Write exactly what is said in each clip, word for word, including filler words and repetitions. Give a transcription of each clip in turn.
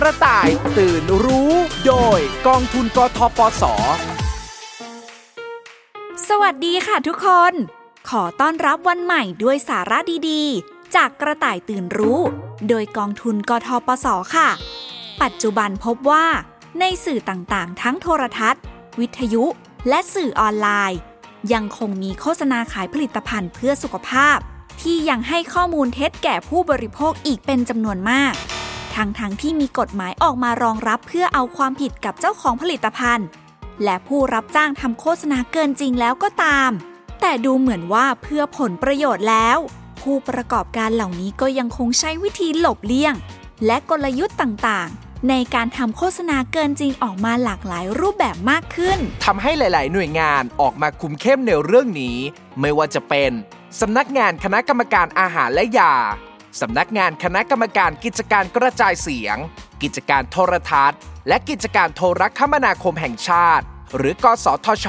กระต่ายตื่นรู้โดยกองทุนกทปส.สวัสดีค่ะทุกคนขอต้อนรับวันใหม่ด้วยสาระดีๆจากกระต่ายตื่นรู้โดยกองทุนกทปส.ค่ะปัจจุบันพบว่าในสื่อต่างๆทั้งโทรทัศน์วิทยุและสื่อออนไลน์ยังคงมีโฆษณาขายผลิตภัณฑ์เพื่อสุขภาพที่ยังให้ข้อมูลเท็จแก่ผู้บริโภคอีกเป็นจำนวนมากทั้งๆที่มีกฎหมายออกมารองรับเพื่อเอาความผิดกับเจ้าของผลิตภัณฑ์และผู้รับจ้างทำโฆษณาเกินจริงแล้วก็ตามแต่ดูเหมือนว่าเพื่อผลประโยชน์แล้วผู้ประกอบการเหล่านี้ก็ยังคงใช้วิธีหลบเลี่ยงและกลยุทธ์ต่างๆในการทำโฆษณาเกินจริงออกมาหลากหลายรูปแบบมากขึ้นทำให้หลายๆหน่วยงานออกมาคุมเข้มในเรื่องนี้ไม่ว่าจะเป็นสำนักงานคณะกรรมการอาหารและยาสำนักงานคณะกรรมการกิจการกระจายเสียงกิจการโทรทัศน์และกิจการโทรคมนาคมแห่งชาติหรือกสทช.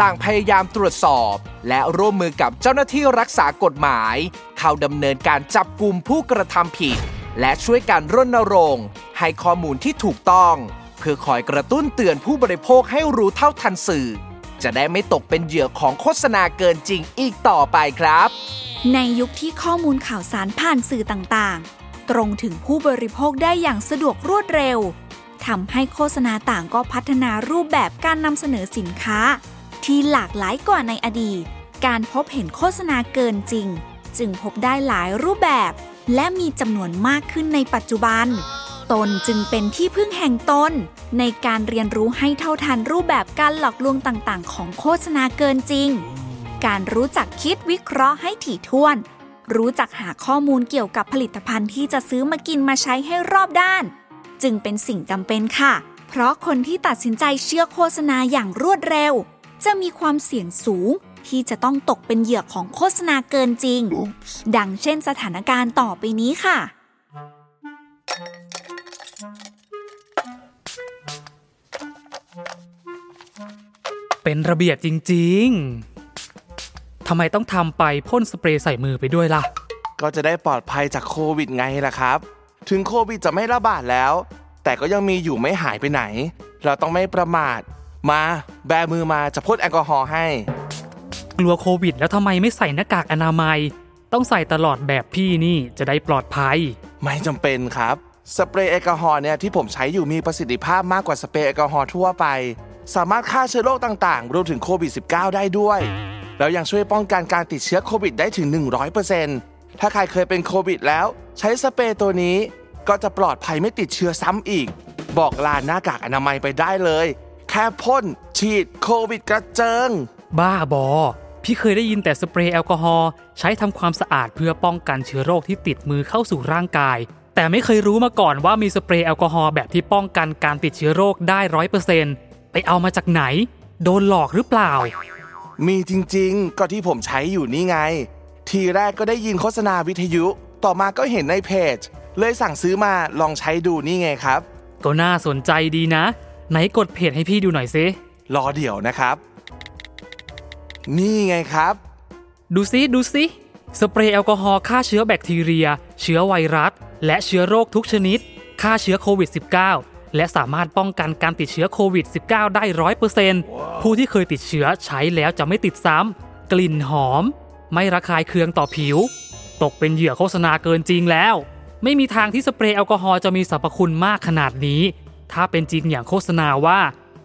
ต่างพยายามตรวจสอบและร่วมมือกับเจ้าหน้าที่รักษากฎหมายเข้าดำเนินการจับกุมผู้กระทำผิดและช่วยการรณรงค์ให้ข้อมูลที่ถูกต้องเพื่อคอยกระตุ้นเตือนผู้บริโภคให้รู้เท่าทันสื่อจะได้ไม่ตกเป็นเหยื่อของโฆษณาเกินจริงอีกต่อไปครับในยุคที่ข้อมูลข่าวสารผ่านสื่อต่างๆตรงถึงผู้บริโภคได้อย่างสะดวกรวดเร็วทำให้โฆษณาต่างก็พัฒนารูปแบบการนำเสนอสินค้าที่หลากหลายกว่าในอดีตการพบเห็นโฆษณาเกินจริงจึงพบได้หลายรูปแบบและมีจำนวนมากขึ้นในปัจจุบันตนจึงเป็นที่พึ่งแห่งตนในการเรียนรู้ให้เท่าทันรูปแบบการหลอกลวงต่างๆของโฆษณาเกินจริงการรู้จักคิดวิเคราะห์ให้ถี่ถ้วนรู้จักหาข้อมูลเกี่ยวกับผลิตภัณฑ์ที่จะซื้อมากินมาใช้ให้รอบด้านจึงเป็นสิ่งจำเป็นค่ะเพราะคนที่ตัดสินใจเชื่อโฆษณาอย่างรวดเร็วจะมีความเสี่ยงสูงที่จะต้องตกเป็นเหยื่อของโฆษณาเกินจริง Oops. ดังเช่นสถานการณ์ต่อไปนี้ค่ะเป็นระเบียบจริงๆทำไมต้องทำไปพ่นสเปรย์ใส่มือไปด้วยล่ะก็จะได้ปลอดภัยจากโควิดไงล่ะครับถึงโควิดจะไม่ระบาดแล้วแต่ก็ยังมีอยู่ไม่หายไปไหนเราต้องไม่ประมาทมาแบมือมาจะพ่นแอลกอฮอล์ให้กลัวโควิดแล้วทำไมไม่ใส่หน้ากากอนามัยต้องใส่ตลอดแบบพี่นี่จะได้ปลอดภัยไม่จำเป็นครับสเปรย์แอลกอฮอล์เนี่ยที่ผมใช้อยู่มีประสิทธิภาพมากกว่าสเปรย์แอลกอฮอล์ทั่วไปสามารถฆ่าเชื้อโรคต่างๆรวมถึงโควิด สิบเก้า ได้ด้วยแล้วยังช่วยป้องกันการติดเชื้อโควิดได้ถึง หนึ่งร้อยเปอร์เซ็นต์ ถ้าใครเคยเป็นโควิดแล้วใช้สเปรย์ตัวนี้ก็จะปลอดภัยไม่ติดเชื้อซ้ำอีกบอกลาหน้ากากอนามัยไปได้เลยแค่พ่นฉีดโควิดกระเจิงบ้าบอพี่เคยได้ยินแต่สเปรย์แอลกอฮอล์ใช้ทำความสะอาดเพื่อป้องกันเชื้อโรคที่ติดมือเข้าสู่ร่างกายแต่ไม่เคยรู้มาก่อนว่ามีสเปรย์แอลกอฮอล์แบบที่ป้องกันการติดเชื้อโรคได้ หนึ่งร้อยเปอร์เซ็นต์ ไปเอามาจากไหนโดนหลอกหรือเปล่ามีจริงๆก็ที่ผมใช้อยู่นี่ไงทีแรกก็ได้ยินโฆษณาวิทยุต่อมาก็เห็นในเพจเลยสั่งซื้อมาลองใช้ดูนี่ไงครับก็น่าสนใจดีนะไหนกดเพจให้พี่ดูหน่อยซิรอเดี๋ยวนะครับนี่ไงครับดูซิดูซิสเปรย์แอลกอฮอล์ฆ่าเชื้อแบคทีเรียเชื้อไวรัสและเชื้อโรคทุกชนิดฆ่าเชื้อโควิด สิบเก้า และสามารถป้องกันการติดเชื้อโควิด สิบเก้า ได้ หนึ่งร้อยเปอร์เซ็นต์ ผู้ที่เคยติดเชื้อใช้แล้วจะไม่ติดซ้ำกลิ่นหอมไม่ระคายเคืองต่อผิวตกเป็นเหยื่อโฆษณาเกินจริงแล้วไม่มีทางที่สเปรย์แอลกอฮอล์จะมีสรรพคุณมากขนาดนี้ถ้าเป็นจริงอย่างโฆษณาว่า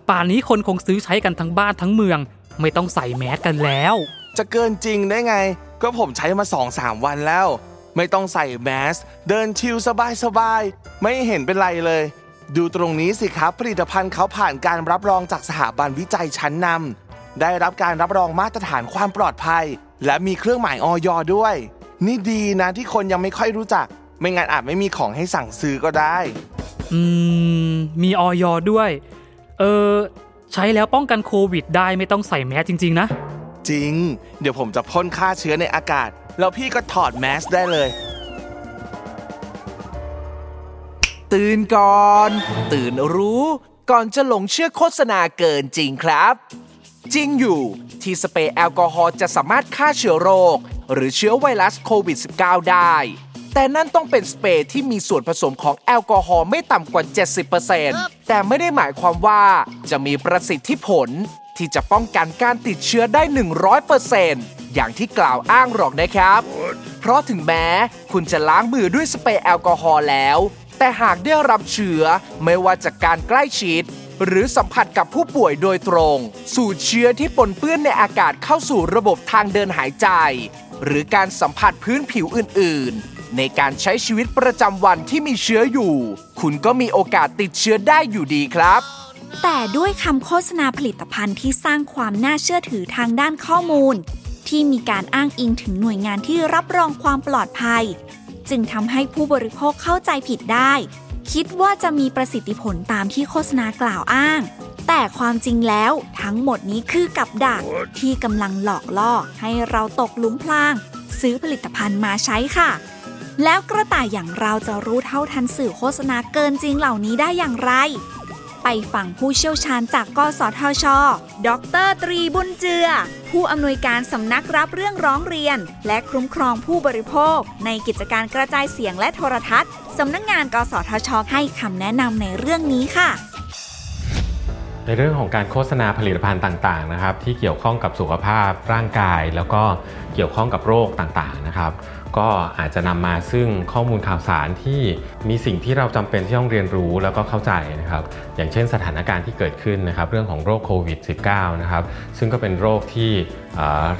ป่านนี้คนคงซื้อใช้กันทั้งบ้านทั้งเมืองไม่ต้องใส่แมสกันแล้วจะเกินจริงได้ไงก็ผมใช้มา สองถึงสาม วันแล้วไม่ต้องใส่แมสเดินชิลสบายๆไม่เห็นเป็นไรเลยดูตรงนี้สิครับผลิตภัณฑ์เขาผ่านการรับรองจากสถาบันวิจัยชั้นนำได้รับการรับรองมาตรฐานความปลอดภัยและมีเครื่องหมายอ ย. ด้วยนี่ดีนะที่คนยังไม่ค่อยรู้จักไม่งั้นอาจไม่มีของให้สั่งซื้อก็ได้อืมมีอ ย. ด้วยเออใช้แล้วป้องกันโควิดได้ไม่ต้องใส่แมสจริงๆนะจริงเดี๋ยวผมจะพ่นฆ่าเชื้อในอากาศแล้วพี่ก็ถอดแมสได้เลยตื่นก่อนตื่นรู้ก่อนจะหลงเชื่อโฆษณาเกินจริงครับจริงอยู่ที่สเปรย์แอลกอฮอล์จะสามารถฆ่าเชื้อโรคหรือเชื้อไวรัสโควิด สิบเก้า ได้ แต่นั่นต้องเป็นสเปรย์ที่มีส่วนผสมของแอลกอฮอล์ไม่ต่ำกว่า เจ็ดสิบเปอร์เซ็นต์ แต่ไม่ได้หมายความว่าจะมีประสิทธิผลที่จะป้องกันการติดเชื้อได้ หนึ่งร้อยเปอร์เซ็นต์ อย่างที่กล่าวอ้างหรอกนะครับเพราะถึงแม้คุณจะล้างมือด้วยสเปรย์แอลกอฮอล์แล้วแต่หากได้รับเชื้อไม่ว่าจากการใกล้ชิดหรือสัมผัสกับผู้ป่วยโดยตรงสูดเชื้อที่ปนเปื้อนในอากาศเข้าสู่ระบบทางเดินหายใจหรือการสัมผัสพื้นผิวอื่นๆในการใช้ชีวิตประจำวันที่มีเชื้ออยู่คุณก็มีโอกาสติดเชื้อได้อยู่ดีครับแต่ด้วยคำโฆษณาผลิตภัณฑ์ที่สร้างความน่าเชื่อถือทางด้านข้อมูลที่มีการอ้างอิงถึงหน่วยงานที่รับรองความปลอดภัยจึงทำให้ผู้บริโภคเข้าใจผิดได้คิดว่าจะมีประสิทธิผลตามที่โฆษณากล่าวอ้างแต่ความจริงแล้วทั้งหมดนี้คือกับดักที่กำลังหลอกล่อให้เราตกหลุมพรางซื้อผลิตภัณฑ์มาใช้ค่ะแล้วกระต่ายอย่างเราจะรู้เท่าทันสื่อโฆษณาเกินจริงเหล่านี้ได้อย่างไรไปฟังผู้เชี่ยวชาญจากกสทช.ดร.ตรีบุญเจือผู้อำนวยการสำนักรับเรื่องร้องเรียนและคุ้มครองผู้บริโภคในกิจการกระจายเสียงและโทรทัศน์สำนักงานกสทช.ให้คำแนะนำในเรื่องนี้ค่ะในเรื่องของการโฆษณาผลิตภัณฑ์ต่างๆนะครับที่เกี่ยวข้องกับสุขภาพร่างกายแล้วก็เกี่ยวข้องกับโรคต่างๆนะครับก็อาจจะนำมาซึ่งข้อมูลข่าวสารที่มีสิ่งที่เราจำเป็นที่ต้องเรียนรู้แล้วก็เข้าใจนะครับอย่างเช่นสถานการณ์ที่เกิดขึ้นนะครับเรื่องของโรคโควิด สิบเก้า นะครับซึ่งก็เป็นโรคที่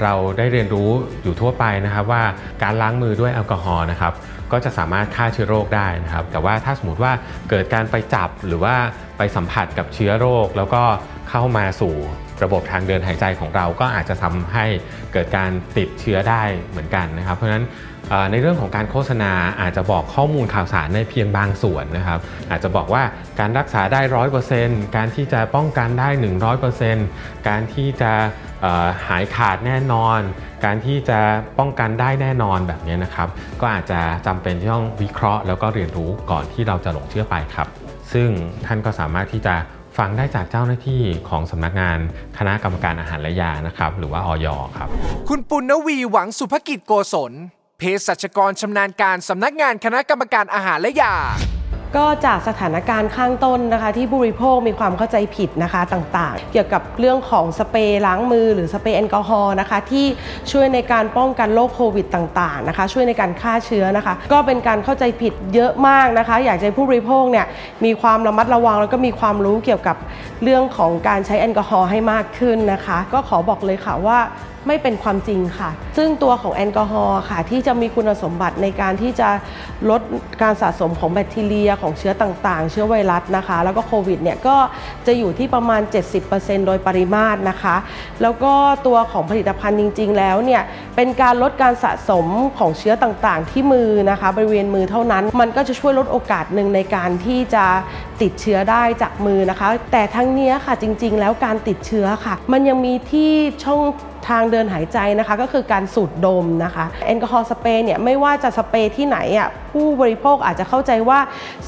เราได้เรียนรู้อยู่ทั่วไปนะครับว่าการล้างมือด้วยแอลกอฮอล์นะครับก็จะสามารถฆ่าเชื้อโรคได้นะครับแต่ว่าถ้าสมมุติว่าเกิดการไปจับหรือว่าไปสัมผัสกับเชื้อโรคแล้วก็เข้ามาสู่ระบบทางเดินหายใจของเราก็อาจจะทำให้เกิดการติดเชื้อได้เหมือนกันนะครับเพราะฉะนั้นในเรื่องของการโฆษณาอาจจะบอกข้อมูลข่าวสารในเพียงบางส่วนนะครับอาจจะบอกว่าการรักษาได้ หนึ่งร้อยเปอร์เซ็นต์ การที่จะป้องกันได้ หนึ่งร้อยเปอร์เซ็นต์ การที่จะหายขาดแน่นอนการที่จะป้องกันได้แน่นอนแบบนี้นะครับก็อาจจะจำเป็นที่ต้องวิเคราะห์แล้วก็เรียนรู้ก่อนที่เราจะหลงเชื่อไปครับซึ่งท่านก็สามารถที่จะฟังได้จากเจ้าหน้าที่ของสำนักงานคณะกรรมการอาหารและยานะครับหรือว่า อย.ครับคุณปุณณวีหวังสุภกิจโกศลเภสัชกรชำนาญการสำนักงานคณะกรรมการอาหารและยาก็จากสถานการณ์ข้างต้นนะคะที่ผู้บริโภคมีความเข้าใจผิดนะคะต่างๆเกี่ยวกับเรื่องของสเปรย์ล้างมือหรือสเปรย์แอลกอฮอล์นะคะที่ช่วยในการป้องกันโรคโควิดต่างๆนะคะช่วยในการฆ่าเชื้อนะคะก็เป็นการเข้าใจผิดเยอะมากนะคะอยากให้ผู้บริโภคเนี่ยมีความระมัดระวังแล้วก็มีความรู้เกี่ยวกับเรื่องของการใช้แอลกอฮอล์ให้มากขึ้นนะคะก็ขอบอกเลยค่ะว่าไม่เป็นความจริงค่ะซึ่งตัวของแอลกอฮอล์ค่ะที่จะมีคุณสมบัติในการที่จะลดการสะสมของแบคทีเรียของเชื้อต่างๆเชื้อไวรัสนะคะแล้วก็โควิดเนี่ยก็จะอยู่ที่ประมาณ เจ็ดสิบเปอร์เซ็นต์ โดยปริมาตรนะคะแล้วก็ตัวของผลิตภัณฑ์จริงๆแล้วเนี่ยเป็นการลดการสะสมของเชื้อต่างๆที่มือนะคะบริเวณมือเท่านั้นมันก็จะช่วยลดโอกาสนึงในการที่จะติดเชื้อได้จากมือนะคะแต่ทั้งนี้ค่ะจริงๆแล้วการติดเชื้อค่ะมันยังมีที่ช่องทางเดินหายใจนะคะก็คือการสูดดมนะคะแอลกอฮอล์สเปรย์เนี่ยไม่ว่าจะสเปรย์ที่ไหนอ่ะผู้บริโภคอาจจะเข้าใจว่า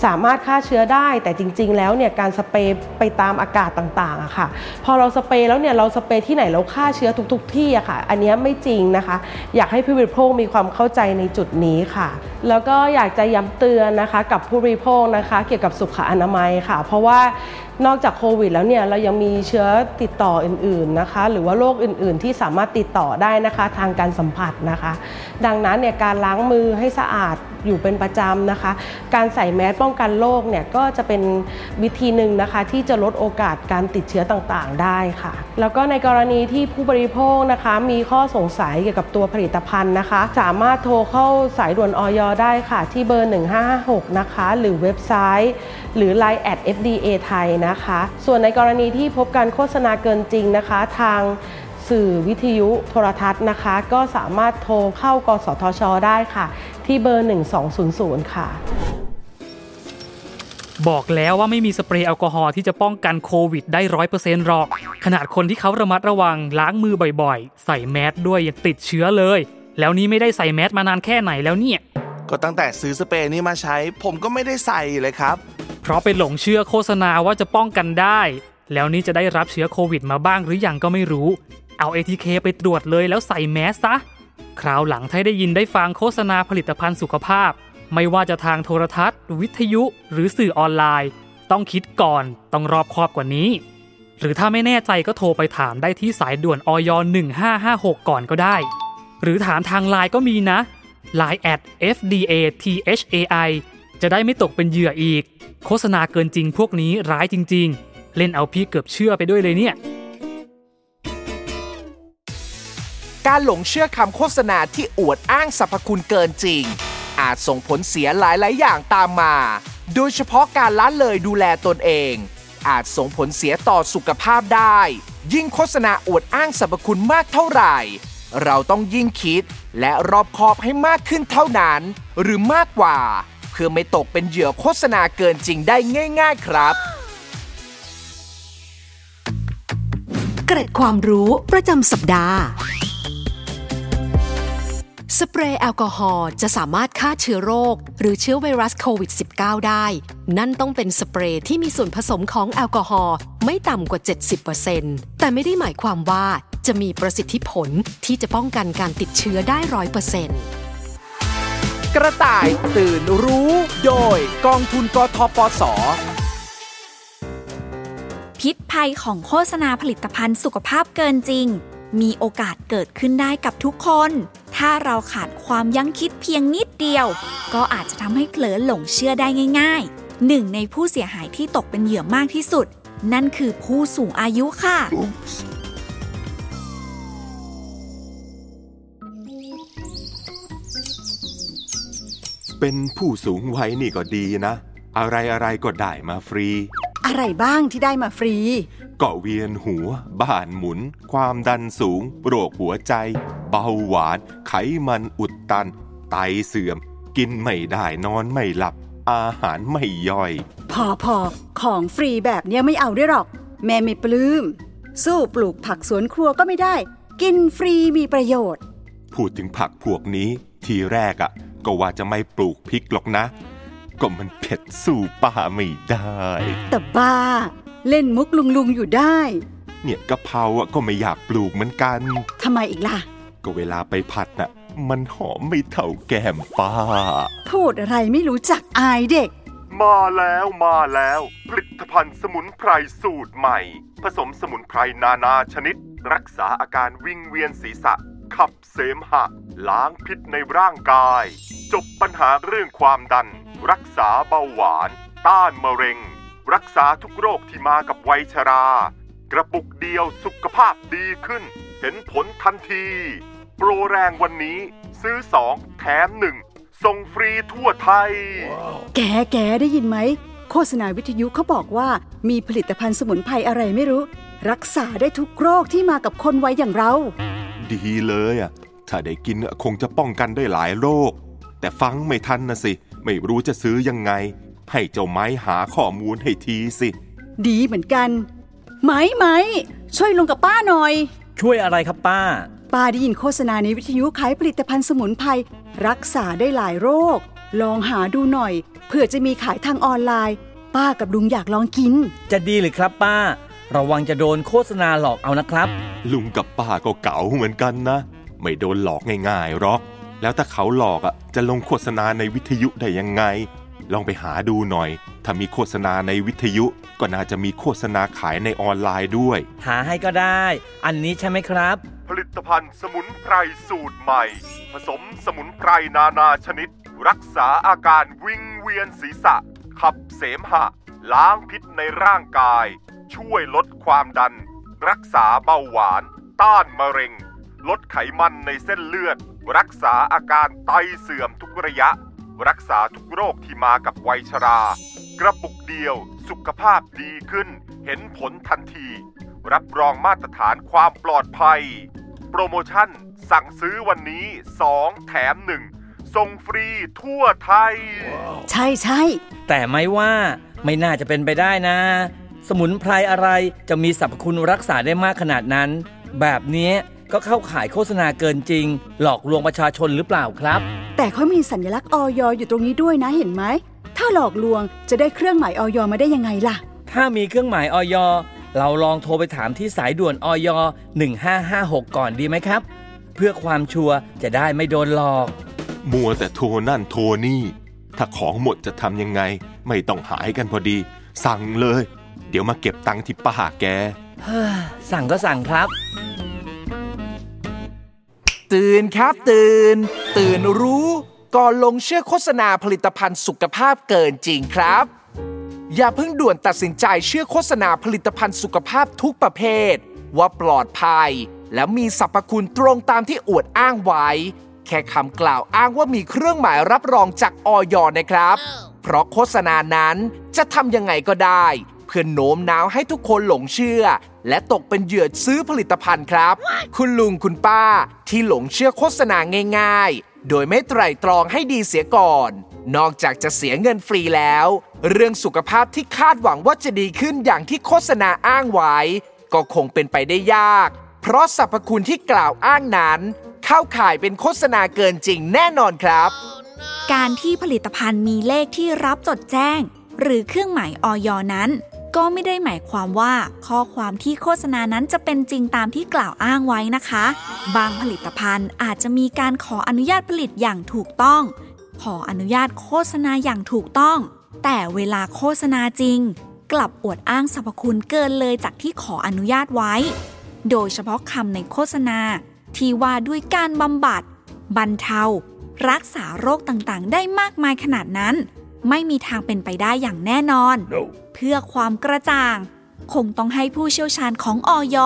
สามารถฆ่าเชื้อได้แต่จริงๆแล้วเนี่ยการสเปรย์ไปตามอากาศต่างๆอะค่ะพอเราสเปรย์แล้วเนี่ยเราสเปรย์ที่ไหนเราฆ่าเชื้อทุกๆที่อะค่ะอันนี้ไม่จริงนะคะอยากให้ผู้บริโภคมีความเข้าใจในจุดนี้ค่ะแล้วก็อยากจะย้ำเตือนนะคะกับผู้บริโภคนะคะเกี่ยวกับสุขอนามัยค่ะเพราะว่านอกจากโควิดแล้วเนี่ยเรายังมีเชื้อติดต่ออื่นๆนะคะหรือว่าโรคอื่นๆที่สามารถติดต่อได้นะคะทางการสัมผัสนะคะดังนั้นเนี่ยการล้างมือให้สะอาดอยู่เป็นประจำนะคะการใส่แมสป้องกันโรคเนี่ยก็จะเป็นวิธีหนึ่งนะคะที่จะลดโอกาสการติดเชื้อต่างๆได้ค่ะแล้วก็ในกรณีที่ผู้บริโภคนะคะมีข้อสงสัยเกี่ยวกับตัวผลิตภัณฑ์นะคะสามารถโทรเข้าสายด่วน อย.ได้ค่ะที่เบอร์หนึ่งห้าห้าหกนะคะหรือเว็บไซต์หรือ ไลน์ แอท เอฟ ดี เอ ไทยนะคะส่วนในกรณีที่พบการโฆษณาเกินจริงนะคะทางสื่อวิทยุโทรทัศน์นะคะก็สามารถโทรเข้ากสทช.ได้ค่ะที่เบอร์หนึ่งสองศูนย์ศูนย์ค่ะบอกแล้วว่าไม่มีสเปรย์แอลกอฮอล์ที่จะป้องกันโควิดได้ หนึ่งร้อยเปอร์เซ็นต์ หรอกขนาดคนที่เขาระมัดระวังล้างมือบ่อยๆใส่แมสด้วยยังติดเชื้อเลยแล้วนี่ไม่ได้ใส่แมสมานานแค่ไหนแล้วเนี่ยก็ตั้งแต่ซื้อสเปรย์นี้มาใช้ผมก็ไม่ได้ใส่เลยครับเพราะไปหลงเชื่อโฆษณาว่าจะป้องกันได้แล้วนี่จะได้รับเชื้อโควิดมาบ้างหรือยังก็ไม่รู้เอา เอ ที เค ไปตรวจเลยแล้วใส่แมสซะคราวหลังถ้าได้ยินได้ฟังโฆษณาผลิตภัณฑ์สุขภาพ ไม่ว่าจะทางโทรทัศน์วิทยุหรือสื่อออนไลน์ต้องคิดก่อนต้องรอบคอบกว่านี้หรือถ้าไม่แน่ใจก็โทรไปถามได้ที่สายด่วนอยหนึ่งห้าห้าหกก่อนก็ได้หรือถามทาง ไลน์ ก็มีนะ ไลน์ แอท เอฟ ดี เอ ที เอช เอ ไอ จะได้ไม่ตกเป็นเหยื่ออีกโฆษณาเกินจริงพวกนี้ร้ายจริงๆเล่นเอาพี่เกือบเชื่อไปด้วยเลยเนี่ยการหลงเชื่อคำโฆษณาที่อวดอ้างสรรพคุณเกินจริงอาจส่งผลเสียหลายๆอย่างตามมาโดยเฉพาะการละเลยดูแลตนเองอาจส่งผลเสียต่อสุขภาพได้ยิ่งโฆษณาอวดอ้างสรรพคุณมากเท่าไหร่เราต้องยิ่งคิดและรอบคอบให้มากขึ้นเท่านั้นหรือมากกว่าเพื่อไม่ตกเป็นเหยื่อโฆษณาเกินจริงได้ง่ายๆครับเกร็ดความรู้ประจำสัปดาห์สเปรย์แอลกอฮอล์จะสามารถฆ่าเชื้อโรคหรือเชื้อไวรัสโควิด สิบเก้า ได้นั่นต้องเป็นสเปรย์ที่มีส่วนผสมของแอลกอฮอล์ไม่ต่ำกว่า เจ็ดสิบเปอร์เซ็นต์ แต่ไม่ได้หมายความว่าจะมีประสิทธิผลที่จะป้องกันการติดเชื้อได้ ร้อยเปอร์เซ็นต์ กระต่ายตื่นรู้โดยกองทุนกทปส.พิษภัยของโฆษณาผลิตภัณฑ์สุขภาพเกินจริงมีโอกาสเกิดขึ้นได้กับทุกคนถ้าเราขาดความยั้งคิดเพียงนิดเดียวก็อาจจะทำให้เผลอหลงเชื่อได้ง่ายๆหนึ่งในผู้เสียหายที่ตกเป็นเหยื่อมากที่สุดนั่นคือผู้สูงอายุค่ะ Oops. เป็นผู้สูงวัยนี่ก็ดีนะอะไรๆก็ได้มาฟรีอะไรบ้างที่ได้มาฟรีก็เวียนหัวบ้านหมุนความดันสูงโรคหัวใจเบาหวานไขมันอุดตันไตเสื่อมกินไม่ได้นอนไม่หลับอาหารไม่ย่อยพอพอของฟรีแบบเนี้ยไม่เอาด้วยหรอกแม่ไม่ปลื้มสู้ปลูกผักสวนครัวก็ไม่ได้กินฟรีมีประโยชน์พูดถึงผักพวกนี้ทีแรกอ่ะก็ว่าจะไม่ปลูกพริกหรอกนะก็มันเผ็ดสู้ป่าไม่ได้แต่บ้าเล่นมุกลุงๆอยู่ได้เนี่ยกะเพราก็ไม่อยากปลูกเหมือนกันทำไมอีกล่ะก็เวลาไปผัดน่ะมันหอมไม่เท่าแก้มป้าพูดอะไรไม่รู้จักอายเด็กมาแล้วมาแล้วผลิตภัณฑ์สมุนไพรสูตรใหม่ผสมสมุนไพรนานาชนิดรักษาอาการวิงเวียนศีรษะขับเสมหะล้างพิษในร่างกายจบปัญหาเรื่องความดันรักษาเบาหวานต้านมะเร็งรักษาทุกโรคที่มากับวัยชรากระปุกเดียวสุขภาพดีขึ้นเห็นผลทันทีโปรแรงวันนี้ซื้อสองแถมหนึ่งส่งฟรีทั่วไทย wow. แกแกได้ยินไหมโฆษณาวิทยุเขาบอกว่ามีผลิตภัณฑ์สมุนไพรอะไรไม่รู้รักษาได้ทุกโรคที่มากับคนวัยอย่างเราดีเลยอ่ะถ้าได้กินคงจะป้องกันได้หลายโรคแต่ฟังไม่ทันนะสิไม่รู้จะซื้อยังไงให้เจ้าไม้หาข้อมูลให้ทีสิดีเหมือนกันไม้ไม้ช่วยลุงกับป้าหน่อยช่วยอะไรครับป้าป้าได้ยินโฆษณาในวิทยุขายผลิตภัณฑ์สมุนไพรรักษาได้หลายโรคลองหาดูหน่อยเผื่อจะมีขายทางออนไลน์ป้ากับลุงอยากลองกินจะดีหรือครับป้าระวังจะโดนโฆษณาหลอกเอานะครับลุงกับป้าก็เก๋าเหมือนกันนะไม่โดนหลอกง่ายๆหรอกแล้วถ้าเขาหลอกอ่ะจะลงโฆษณาในวิทยุได้ยังไงลองไปหาดูหน่อยถ้ามีโฆษณาในวิทยุก็น่าจะมีโฆษณาขายในออนไลน์ด้วยหาให้ก็ได้อันนี้ใช่ไหมครับผลิตภัณฑ์สมุนไพรสูตรใหม่ผสมสมุนไพรนานาชนิดรักษาอาการวิงเวียนศีรษะขับเสมหะล้างพิษในร่างกายช่วยลดความดันรักษาเบาหวานต้านมะเร็งลดไขมันในเส้นเลือดรักษาอาการไตเสื่อมทุกระยะรักษาทุกโรคที่มากับวัยชรากระปุกเดียวสุขภาพดีขึ้นเห็นผลทันทีรับรองมาตรฐานความปลอดภัยโปรโมชั่นสั่งซื้อวันนี้สองแถมหนึ่งส่งฟรีทั่วไทย wow. ใช่ๆแต่ไม่ว่าไม่น่าจะเป็นไปได้นะสมุนไพรอะไรจะมีสรรพคุณรักษาได้มากขนาดนั้นแบบนี้ก็เข้าขายโฆษณาเกินจริงหลอกลวงประชาชนหรือเปล่าครับแต่เขามีสัญลักษณ์อย.อยู่ตรงนี้ด้วยนะเห็นไหมถ้าหลอกลวงจะได้เครื่องหมายอย.มาได้ยังไงล่ะถ้ามีเครื่องหมายอย.เราลองโทรไปถามที่สายด่วนอยหนึ่งห้าห้าหกก่อนดีไหมครับเพื่อความชัวร์จะได้ไม่โดนหลอกมัวแต่โทรนั่นโทรนี่ ถ้าของหมดจะทำยังไงไม่ต้องหายกันพอดีสั่งเลยเดี๋ยวมาเก็บตังค์ที่ป้าแกสั่งก็สั่งครับตื่นครับตื่นตื่นรู้ก่อนลงเชื่อโฆษณาผลิตภัณฑ์สุขภาพเกินจริงครับอย่าเพิ่งด่วนตัดสินใจเชื่อโฆษณาผลิตภัณฑ์สุขภาพทุกประเภทว่าปลอดภัยและมีสรรพคุณตรงตามที่อวดอ้างไว้แค่คำกล่าวอ้างว่ามีเครื่องหมายรับรองจากอย.นะครับเพราะโฆษณานั้นจะทำยังไงก็ได้เพื่อโน้มน้าวให้ทุกคนหลงเชื่อและตกเป็นเหยื่อซื้อผลิตภัณฑ์ครับ What? คุณลุงคุณป้าที่หลงเชื่อโฆษณาง่ายๆโดยไม่ไตร่ตรองให้ดีเสียก่อนนอกจากจะเสียเงินฟรีแล้วเรื่องสุขภาพที่คาดหวังว่าจะดีขึ้นอย่างที่โฆษณาอ้างไว้ก็คงเป็นไปได้ยากเพราะสรรพคุณที่กล่าวอ้างนั้นเข้าข่ายเป็นโฆษณาเกินจริงแน่นอนครับ oh, no. การที่ผลิตภัณฑ์มีเลขที่รับจดแจ้งหรือเครื่องหมายอย.นั้นก็ไม่ได้หมายความว่าข้อความที่โฆษณานั้นจะเป็นจริงตามที่กล่าวอ้างไว้นะคะบางผลิตภัณฑ์อาจจะมีการขออนุญาตผลิตอย่างถูกต้องขออนุญาตโฆษณาอย่างถูกต้องแต่เวลาโฆษณาจริงกลับอวดอ้างสรรพคุณเกินเลยจากที่ขออนุญาตไว้โดยเฉพาะคำในโฆษณาที่ว่าด้วยการบำบัดบรรเทารักษาโรคต่างๆได้มากมายขนาดนั้นไม่มีทางเป็นไปได้อย่างแน่นอน no. เพื่อความกระจ่างคงต้องให้ผู้เชี่ยวชาญของอย.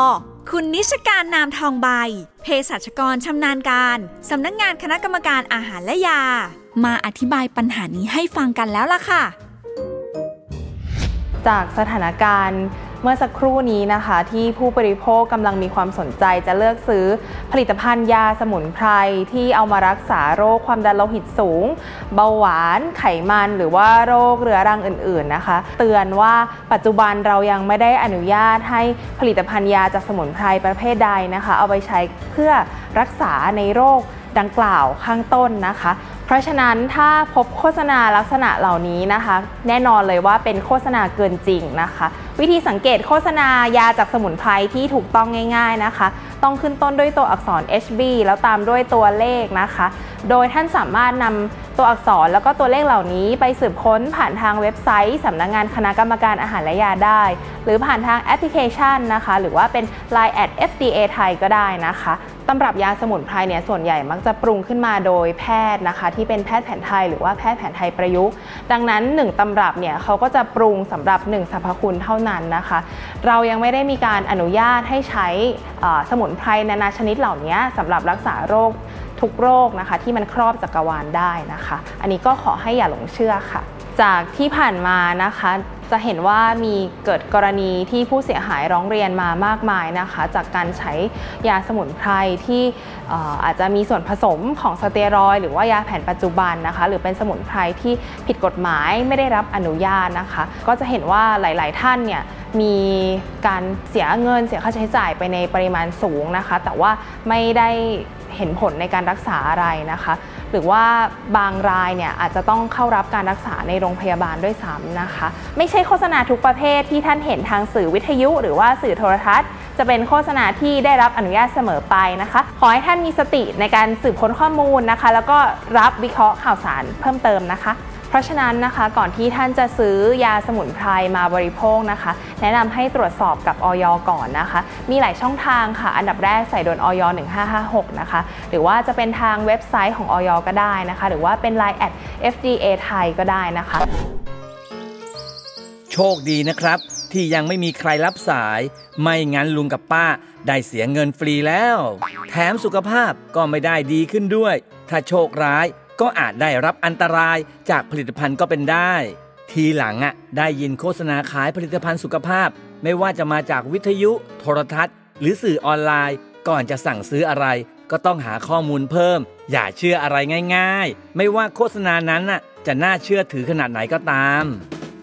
คุณนิชการนามทองใบเภสัชกรชำนาญการสำนักงานคณะกรรมการอาหารและยามาอธิบายปัญหานี้ให้ฟังกันแล้วล่ะค่ะจากสถานการณ์เมื่อสักครู่นี้นะคะที่ผู้บริโภคกำลังมีความสนใจจะเลือกซื้อผลิตภัณฑ์ยาสมุนไพรที่เอามารักษาโรคความดันโลหิตสูงเบาหวานไขมันหรือว่าโรคเรื้อรังอื่นๆนะคะเตือนว่าปัจจุบันเรายังไม่ได้อนุญาตให้ผลิตภัณฑ์ยาจากสมุนไพรประเภทใดนะคะเอาไปใช้เพื่อรักษาในโรคดังกล่าวข้างต้นนะคะเพราะฉะนั้นถ้าพบโฆษณาลักษณะเหล่านี้นะคะแน่นอนเลยว่าเป็นโฆษณาเกินจริงนะคะวิธีสังเกตโฆษณายาจากสมุนไพรที่ถูกต้องง่ายๆนะคะต้องขึ้นต้นด้วยตัวอักษร เอช บี แล้วตามด้วยตัวเลขนะคะโดยท่านสามารถนำตัวอักษรแล้วก็ตัวเลขเหล่านี้ไปสืบค้นผ่านทางเว็บไซต์สำนักงานคณะกรรมการอาหารและยาได้หรือผ่านทางแอปพลิเคชันนะคะหรือว่าเป็น ไลน์ แอท เอฟ ดี เอ ไทยก็ได้นะคะตำรับยาสมุนไพรเนี่ยส่วนใหญ่มักจะปรุงขึ้นมาโดยแพทย์นะคะที่เป็นแพทย์แผนไทยหรือว่าแพทย์แผนไทยประยุกต์ดังนั้นหนึ่งตำรับเนี่ยเขาก็จะปรุงสำหรับหนึ่งสรรพคุณเท่านั้นนะคะเรายังไม่ได้มีการอนุญาตให้ใช้สมุนไพรนานาชนิดเหล่านี้สำหรับรักษาโรคทุกโรคนะคะที่มันครอบจักรวาลได้นะคะอันนี้ก็ขอให้อย่าหลงเชื่อค่ะจากที่ผ่านมานะคะจะเห็นว่ามีเกิดกรณีที่ผู้เสียหายร้องเรียนมามากมายนะคะจากการใช้ยาสมุนไพรที่อาจจะมีส่วนผสมของสเตียรอยด์หรือว่ายาแผนปัจจุบันนะคะหรือเป็นสมุนไพรที่ผิดกฎหมายไม่ได้รับอนุญาตนะคะก็จะเห็นว่าหลายๆท่านเนี่ยมีการเสียเงินเสียค่าใช้จ่ายไปในปริมาณสูงนะคะแต่ว่าไม่ได้เห็นผลในการรักษาอะไรนะคะหรือว่าบางรายเนี่ยอาจจะต้องเข้ารับการรักษาในโรงพยาบาลด้วยซ้ำนะคะไม่ใช่โฆษณาทุกประเภทที่ท่านเห็นทางสื่อวิทยุหรือว่าสื่อโทรทัศน์จะเป็นโฆษณาที่ได้รับอนุญาตเสมอไปนะคะขอให้ท่านมีสติในการสืบค้นข้อมูลนะคะแล้วก็รับวิเคราะห์ข่าวสารเพิ่มเติมนะคะเพราะฉะนั้นนะคะก่อนที่ท่านจะซื้อยาสมุนไพรมาบริโภคนะคะแนะนำให้ตรวจสอบกับอย.ก่อนนะคะมีหลายช่องทางค่ะอันดับแรกใส่โดนอยหนึ่งห้าห้าหกนะคะหรือว่าจะเป็นทางเว็บไซต์ของอย.ก็ได้นะคะหรือว่าเป็น ไลน์ แอท เอฟ ดี เอ ไทยก็ได้นะคะโชคดีนะครับที่ยังไม่มีใครรับสายไม่งั้นลุงกับป้าได้เสียเงินฟรีแล้วแถมสุขภาพก็ไม่ได้ดีขึ้นด้วยถ้าโชคร้ายก็อาจได้รับอันตรายจากผลิตภัณฑ์ก็เป็นได้ทีหลังอ่ะได้ยินโฆษณาขายผลิตภัณฑ์สุขภาพไม่ว่าจะมาจากวิทยุโทรทัศน์หรือสื่อออนไลน์ก่อนจะสั่งซื้ออะไรก็ต้องหาข้อมูลเพิ่มอย่าเชื่ออะไรง่ายๆไม่ว่าโฆษณานั้นน่ะจะน่าเชื่อถือขนาดไหนก็ตาม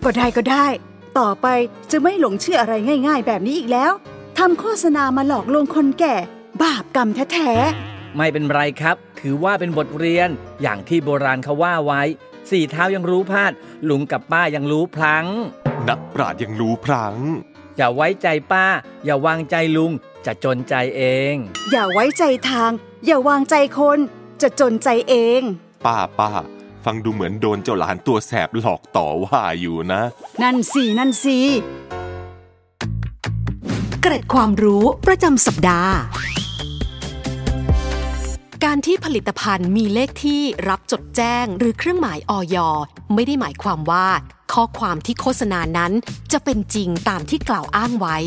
ก็ได้ก็ได้ต่อไปจะไม่หลงเชื่ออะไรง่ายๆแบบนี้อีกแล้วทำโฆษณามาหลอกลวงคนแก่บาปกรรมแท้ๆไม่เป็นไรครับถือว่าเป็นบทเรียนอย่างที่โบราณเขาว่าไว้สี่เท้ายังรู้พลาดลุงกับป้ายังรู้พลั้งนักปราชญ์ยังรู้พลั้งอย่าไว้ใจป้าอย่าวางใจลุงจะจนใจเองอย่าไว้ใจทางอย่าวางใจคนจะจนใจเองป้าป้า ฟังดูเหมือนโดนเจ้าหลานตัวแสบหลอกต่อว่าอยู่นะนั่นสินั่นสิเกร็ดความรู้ประจำสัปดาห์การที่ผลิตภัณฑ์มีเลขที่รับจดแจ้งหรือเครื่องหมายอย.ไม่ได้หมายความว่าข้อความที่โฆษณานั้นจะเป็นจริงตามที่กล่าวอ้างไว้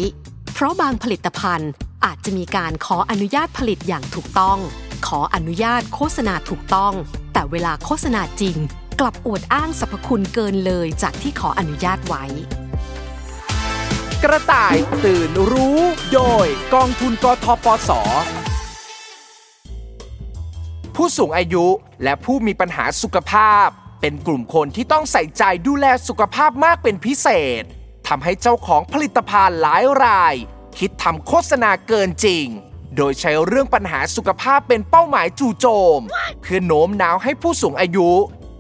เพราะบางผลิตภัณฑ์อาจจะมีการขออนุญาตผลิตอย่างถูกต้องขออนุญาตโฆษณาถูกต้องแต่เวลาโฆษณาจริงกลับอวดอ้างสรรพคุณเกินเลยจากที่ขออนุญาตไว้กระต่ายตื่นรู้โดยกองทุนกทปส.ผู้สูงอายุและผู้มีปัญหาสุขภาพเป็นกลุ่มคนที่ต้องใส่ใจดูแลสุขภาพมากเป็นพิเศษทำให้เจ้าของผลิตภัณฑ์หลายรายคิดทำโฆษณาเกินจริงโดยใช้เรื่องปัญหาสุขภาพเป็นเป้าหมายจู่โจมเพื่อโน้มน้าวให้ผู้สูงอายุ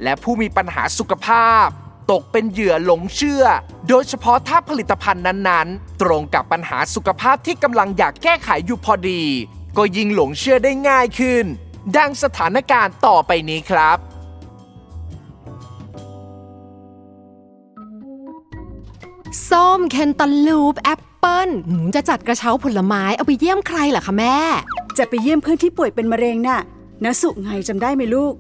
และผู้มีปัญหาสุขภาพตกเป็นเหยื่อหลงเชื่อโดยเฉพาะถ้าผลิตภัณฑ์นั้นๆตรงกับปัญหาสุขภาพที่กำลังอยากแก้ไขอยู่พอดีก็ยิ่งหลงเชื่อได้ง่ายขึ้นดังสถานการณ์ต่อไปนี้ครับส้มเคนตาลูปแอปเปิ้ลจะจัดกระเช้าผลไม้เอาไปเยี่ยมใครเหรอคะแม่จะไปเยี่ยมเพื่อนที่ป่วยเป็นมะเร็งน่ะนะสุไงจำได้ไหมลูก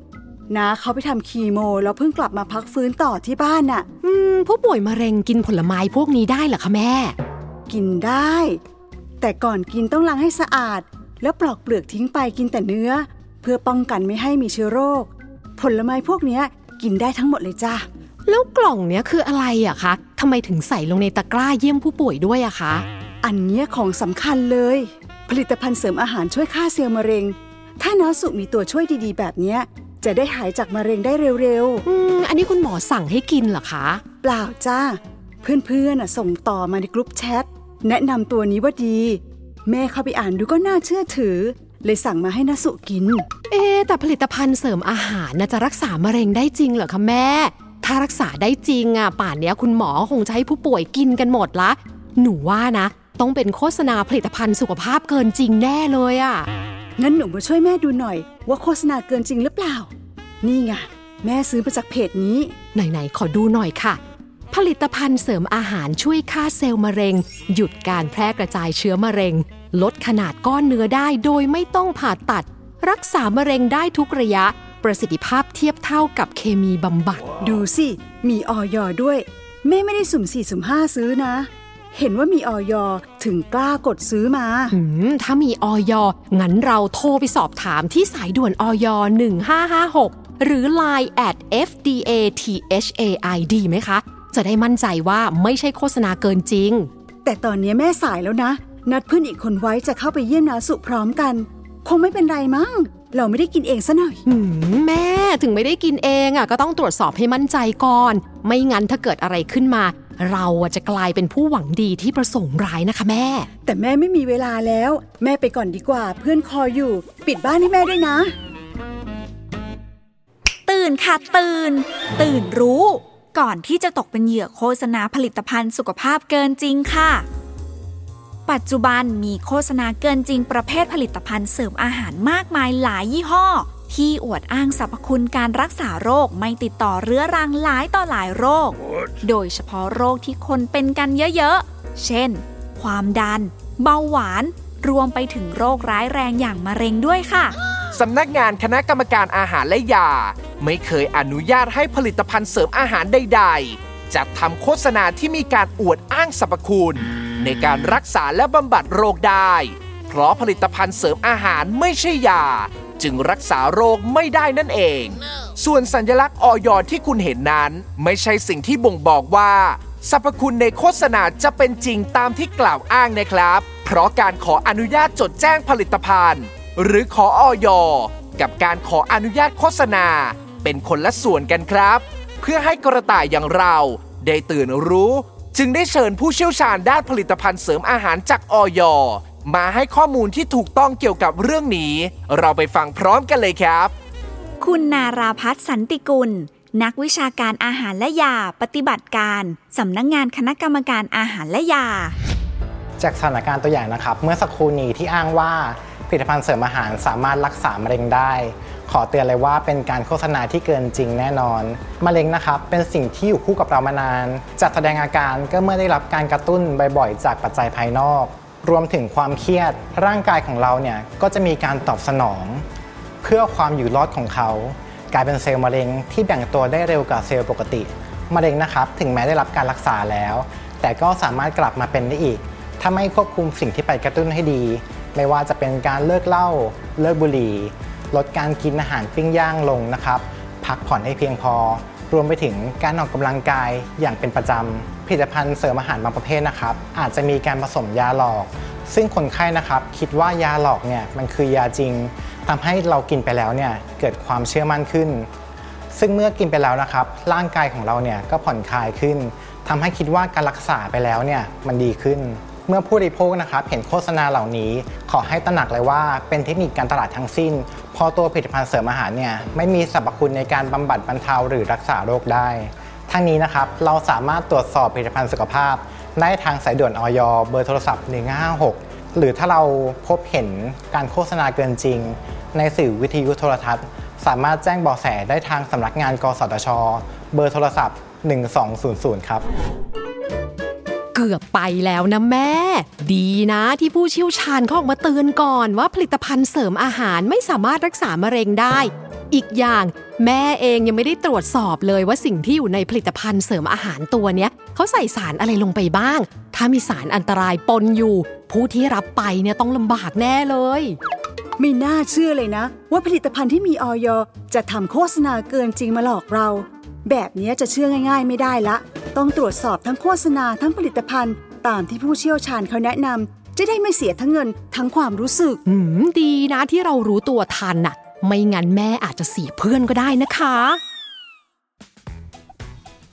นะเขาไปทำคีโมแล้วเพิ่งกลับมาพักฟื้นต่อที่บ้านน่ะอืมผู้ป่วยมะเร็งกินผลไม้พวกนี้ได้เหรอคะแม่กินได้แต่ก่อนกินต้องล้างให้สะอาดแล้วปลอกเปลือกทิ้งไปกินแต่เนื้อเพื่อป้องกันไม่ให้มีเชื้อโรคผลไม้พวกนี้กินได้ทั้งหมดเลยจ้ะแล้วกล่องเนี้ยคืออะไรอ่ะคะทำไมถึงใส่ลงในตะกร้าเยี่ยมผู้ป่วยด้วยอ่ะคะอันเนี้ยของสำคัญเลยผลิตภัณฑ์เสริมอาหารช่วยฆ่าเซลล์มะเร็งถ้าน้าสุมีตัวช่วยดีๆแบบเนี้ยจะได้หายจากมะเร็งได้เร็วๆอืมอันนี้คุณหมอสั่งให้กินเหรอคะเปล่าจ้าเพื่อนๆน่ะส่งต่อมาในกลุ่มแชทแนะนำตัวนี้ว่าดีแม่เข้าไปอ่านดูก็น่าเชื่อถือเลยสั่งมาให้น้าสุกินเอ๊แต่ผลิตภัณฑ์เสริมอาหารน่ะจะรักษามะเร็งได้จริงเหรอคะแม่ถ้ารักษาได้จริงอ่ะป่านเนี้ยคุณหมอคงจะให้ผู้ป่วยกินกันหมดละหนูว่านะต้องเป็นโฆษณาผลิตภัณฑ์สุขภาพเกินจริงแน่เลยอ่ะงั้นหนูมาช่วยแม่ดูหน่อยว่าโฆษณาเกินจริงหรือเปล่านี่ไงแม่ซื้อมาจากเพจนี้ไหนๆขอดูหน่อยค่ะผลิตภัณฑ์เสริมอาหารช่วยฆ่าเซลล์มะเร็งหยุดการแพร่กระจายเชื้อมะเร็งลดขนาดก้อนเนื้อได้โดยไม่ต้องผ่าตัดรักษามะเร็งได้ทุกระยะประสิทธิภาพเทียบเท่ากับเคมีบำบัด wow. ดูสิมีออยด้วยแม่ไม่ได้สุ่มสี่สุ่มห้าซื้อนะเห็นว่ามีออยถึงกล้ากดซื้อมาหืมถ้ามีออยงั้นเราโทรไปสอบถามที่สายด่วนออยหนึ่งห้าห้าหกหรือ ไลน์ แอท เอฟ ดี เอ ที เอช เอ ไอ ดี ไหมคะจะได้มั่นใจว่าไม่ใช่โฆษณาเกินจริงแต่ตอนนี้แม่สายแล้วนะนัดเพื่อนอีกคนไว้จะเข้าไปเยี่ยมน้าสุพร้อมกันคงไม่เป็นไรมั้งเราไม่ได้กินเองซะหน่อยหืมแม่ถึงไม่ได้กินเองอ่ะก็ต้องตรวจสอบให้มั่นใจก่อนไม่งั้นถ้าเกิดอะไรขึ้นมาเราจะกลายเป็นผู้หวังดีที่ประสงค์ร้ายนะคะแม่แต่แม่ไม่มีเวลาแล้วแม่ไปก่อนดีกว่าเพื่อนคอยอยู่ปิดบ้านให้แม่ด้วยนะตื่นค่ะตื่นตื่นรู้ก่อนที่จะตกเป็นเหยื่อโฆษณาผลิตภัณฑ์สุขภาพเกินจริงค่ะปัจจุบันมีโฆษณาเกินจริงประเภทผลิตภัณฑ์เสริมอาหารมากมายหลายยี่ห้อที่อวดอ้างสรรพคุณการรักษาโรคไม่ติดต่อเรื้อรังหลายต่อหลายโรค What? โดยเฉพาะโรคที่คนเป็นกันเยอะๆเช่นความดันเบาหวานรวมไปถึงโรคร้ายแรงอย่างมะเร็งด้วยค่ะสำนักงานคณะกรรมการอาหารและยาไม่เคยอนุญาตให้ผลิตภัณฑ์เสริมอาหารใดๆจัดทำโฆษณาที่มีการอวดอ้างสรรพคุณในการรักษาและบำบัดโรคได้เพราะผลิตภัณฑ์เสริมอาหารไม่ใช่ยาจึงรักษาโรคไม่ได้นั่นเอง no. ส่วนสัญลักษณ์อย.ที่คุณเห็นนั้นไม่ใช่สิ่งที่บ่งบอกว่าสรรพคุณในโฆษณาจะเป็นจริงตามที่กล่าวอ้างนะครับเพราะการขออนุญาตจดแจ้งผลิตภัณฑ์หรือขออย.กับการขออนุญาตโฆษณาเป็นคนละส่วนกันครับเพื่อให้กระต่ายอย่างเราได้ตื่นรู้จึงได้เชิญผู้เชี่ยวชาญด้านผลิตภัณฑ์เสริมอาหารจากอย.มาให้ข้อมูลที่ถูกต้องเกี่ยวกับเรื่องนี้เราไปฟังพร้อมกันเลยครับคุณนาราพัฒน์สันติกุลนักวิชาการอาหารและยาปฏิบัติการสำนักงานคณะกรรมการอาหารและยาจากสถานการณ์ตัวอย่างนะครับเมื่อสักครู่นี้ที่อ้างว่าผลิตภัณฑ์เสริมอาหารสามารถรักษามะเร็งได้ ขอเตือนเลยว่าเป็นการโฆษณาที่เกินจริงแน่นอนมะเร็งนะครับเป็นสิ่งที่อยู่คู่กับเรามานานจะแสดงอาการก็เมื่อได้รับการกระตุ้นบ่อยๆจากปัจจัยภายนอกรวมถึงความเครียดร่างกายของเราเนี่ยก็จะมีการตอบสนองเพื่อความอยู่รอดของเขากลายเป็นเซลล์มะเร็งที่แบ่งตัวได้เร็วกว่าเซลล์ปกติมะเร็งนะครับถึงแม้ได้รับการรักษาแล้วแต่ก็สามารถกลับมาเป็นได้อีกถ้าไม่ควบคุมสิ่งที่ไปกระตุ้นให้ดีไม่ว่าจะเป็นการเลิกเหล้าเลิกบุหรี่ลดการกินอาหารปิ้งย่างลงนะครับพักผ่อนให้เพียงพอรวมไปถึงการออกกำลังกายอย่างเป็นประจำผลิตภัณฑ์เสริมอาหารบางประเภทนะครับอาจจะมีการผสมยาหลอกซึ่งคนไข้นะครับคิดว่ายาหลอกเนี่ยมันคือยาจริงทำให้เรากินไปแล้วเนี่ยเกิดความเชื่อมั่นขึ้นซึ่งเมื่อกินไปแล้วนะครับร่างกายของเราเนี่ยก็ผ่อนคลายขึ้นทำให้คิดว่าการรักษาไปแล้วเนี่ยมันดีขึ้นเมื่อผู้บริโภคนะครับเห็นโฆษณาเหล่านี้ขอให้ตระหนักเลยว่าเป็นเทคนิคการตลาดทั้งสิ้นพอตัวผลิตภัณฑ์เสริมอาหารเนี่ยไม่มีสรรพคุณในการบำบัดบรรเทาหรือรักษาโรคได้ทั้งนี้นะครับเราสามารถตรวจสอบผลิตภัณฑ์สุขภาพได้ทางสายด่วนอย.เบอร์โทรศัพท์หนึ่งห้าหกหรือถ้าเราพบเห็นการโฆษณาเกินจริงในสื่อวิทยุโทรทัศน์สามารถแจ้งเบาะแสได้ทางสำนักงานกสทช.เบอร์โทรศัพท์หนึ่งสองศูนย์ศูนย์ครับเกือบไปแล้วนะแม่ดีนะที่ผู้เชี่ยวชาญเขาออกมาเตือนก่อนว่าผลิตภัณฑ์เสริมอาหารไม่สามารถรักษามะเร็งได้อีกอย่างแม่เองยังไม่ได้ตรวจสอบเลยว่าสิ่งที่อยู่ในผลิตภัณฑ์เสริมอาหารตัวเนี้ยเขาใส่สารอะไรลงไปบ้างถ้ามีสารอันตรายปนอยู่ผู้ที่รับไปเนี่ยต้องลำบากแน่เลยไม่น่าเชื่อเลยนะว่าผลิตภัณฑ์ที่มีอย.จะทำโฆษณาเกินจริงมาหลอกเราแบบนี้จะเชื่อง่ายๆไม่ได้ละต้องตรวจสอบทั้งโฆษณาทั้งผลิตภัณฑ์ตามที่ผู้เชี่ยวชาญเขาแนะนำจะได้ไม่เสียทั้งเงินทั้งความรู้สึกอืมดีนะที่เรารู้ตัวทันน่ะไม่งั้นแม่อาจจะเสียเพื่อนก็ได้นะคะ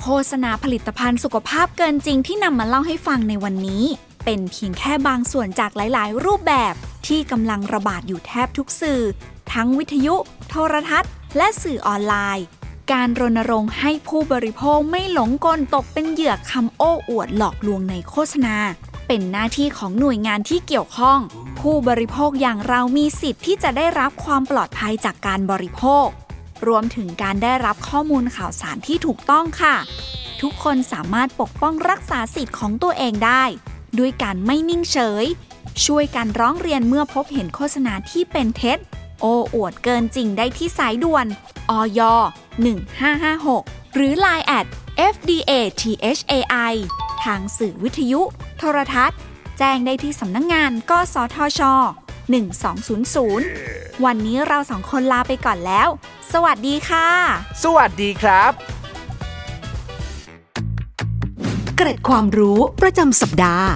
โฆษณาผลิตภัณฑ์สุขภาพเกินจริงที่นำมาเล่าให้ฟังในวันนี้เป็นเพียงแค่บางส่วนจากหลายๆรูปแบบที่กำลังระบาดอยู่แทบทุกสื่อทั้งวิทยุโทรทัศน์และสื่อออนไลน์การรณรงค์ให้ผู้บริโภคไม่หลงกลตกเป็นเหยื่อคำโอ้อวดหลอกลวงในโฆษณาเป็นหน้าที่ของหน่วยงานที่เกี่ยวข้องผู้บริโภคอย่างเรามีสิทธิ์ที่จะได้รับความปลอดภัยจากการบริโภครวมถึงการได้รับข้อมูลข่าวสารที่ถูกต้องค่ะทุกคนสามารถปกป้องรักษาสิทธิ์ของตัวเองได้ด้วยการไม่นิ่งเฉยช่วยกันร้องเรียนเมื่อพบเห็นโฆษณาที่เป็นเท็จโอ้อวดเกินจริงได้ที่สายด่วนอยหนึ่งห้าห้าหกหรือ ไลน์ at เอฟ ดี เอ ที เอช เอ ไอ ทางสื่อวิทยุโทรทัศน์แจ้งได้ที่สำนักงานกสทชหนึ่งสองศูนย์ศูนย์วันนี้เราสองคนลาไปก่อนแล้วสวัสดีค่ะสวัสดีครับเกร็ดความรู้ประจำสัปดาห์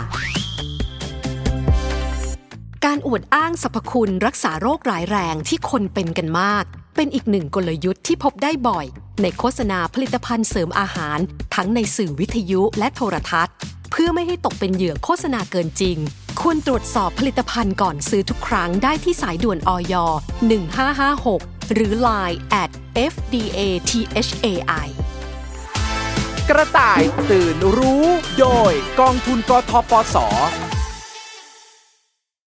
การอวดอ้างสรรพคุณรักษาโรคร้ายแรงที่คนเป็นกันมากเป็นอีกหนึ่งกลยุทธ์ที่พบได้บ่อยในโฆษณาผลิตภัณฑ์เสริมอาหารทั้งในสื่อวิทยุและโทรทัศน์เพื่อไม่ให้ตกเป็นเหยื่อโฆษณาเกินจริงควรตรวจสอบผลิตภัณฑ์ก่อนซื้อทุกครั้งได้ที่สายด่วนอยหนึ่งห้าห้าหกหรือ ไลน์ at เอฟ ดี เอ ที เอช เอ ไอ กระต่ายตื่นรู้โดยกองทุนกทปส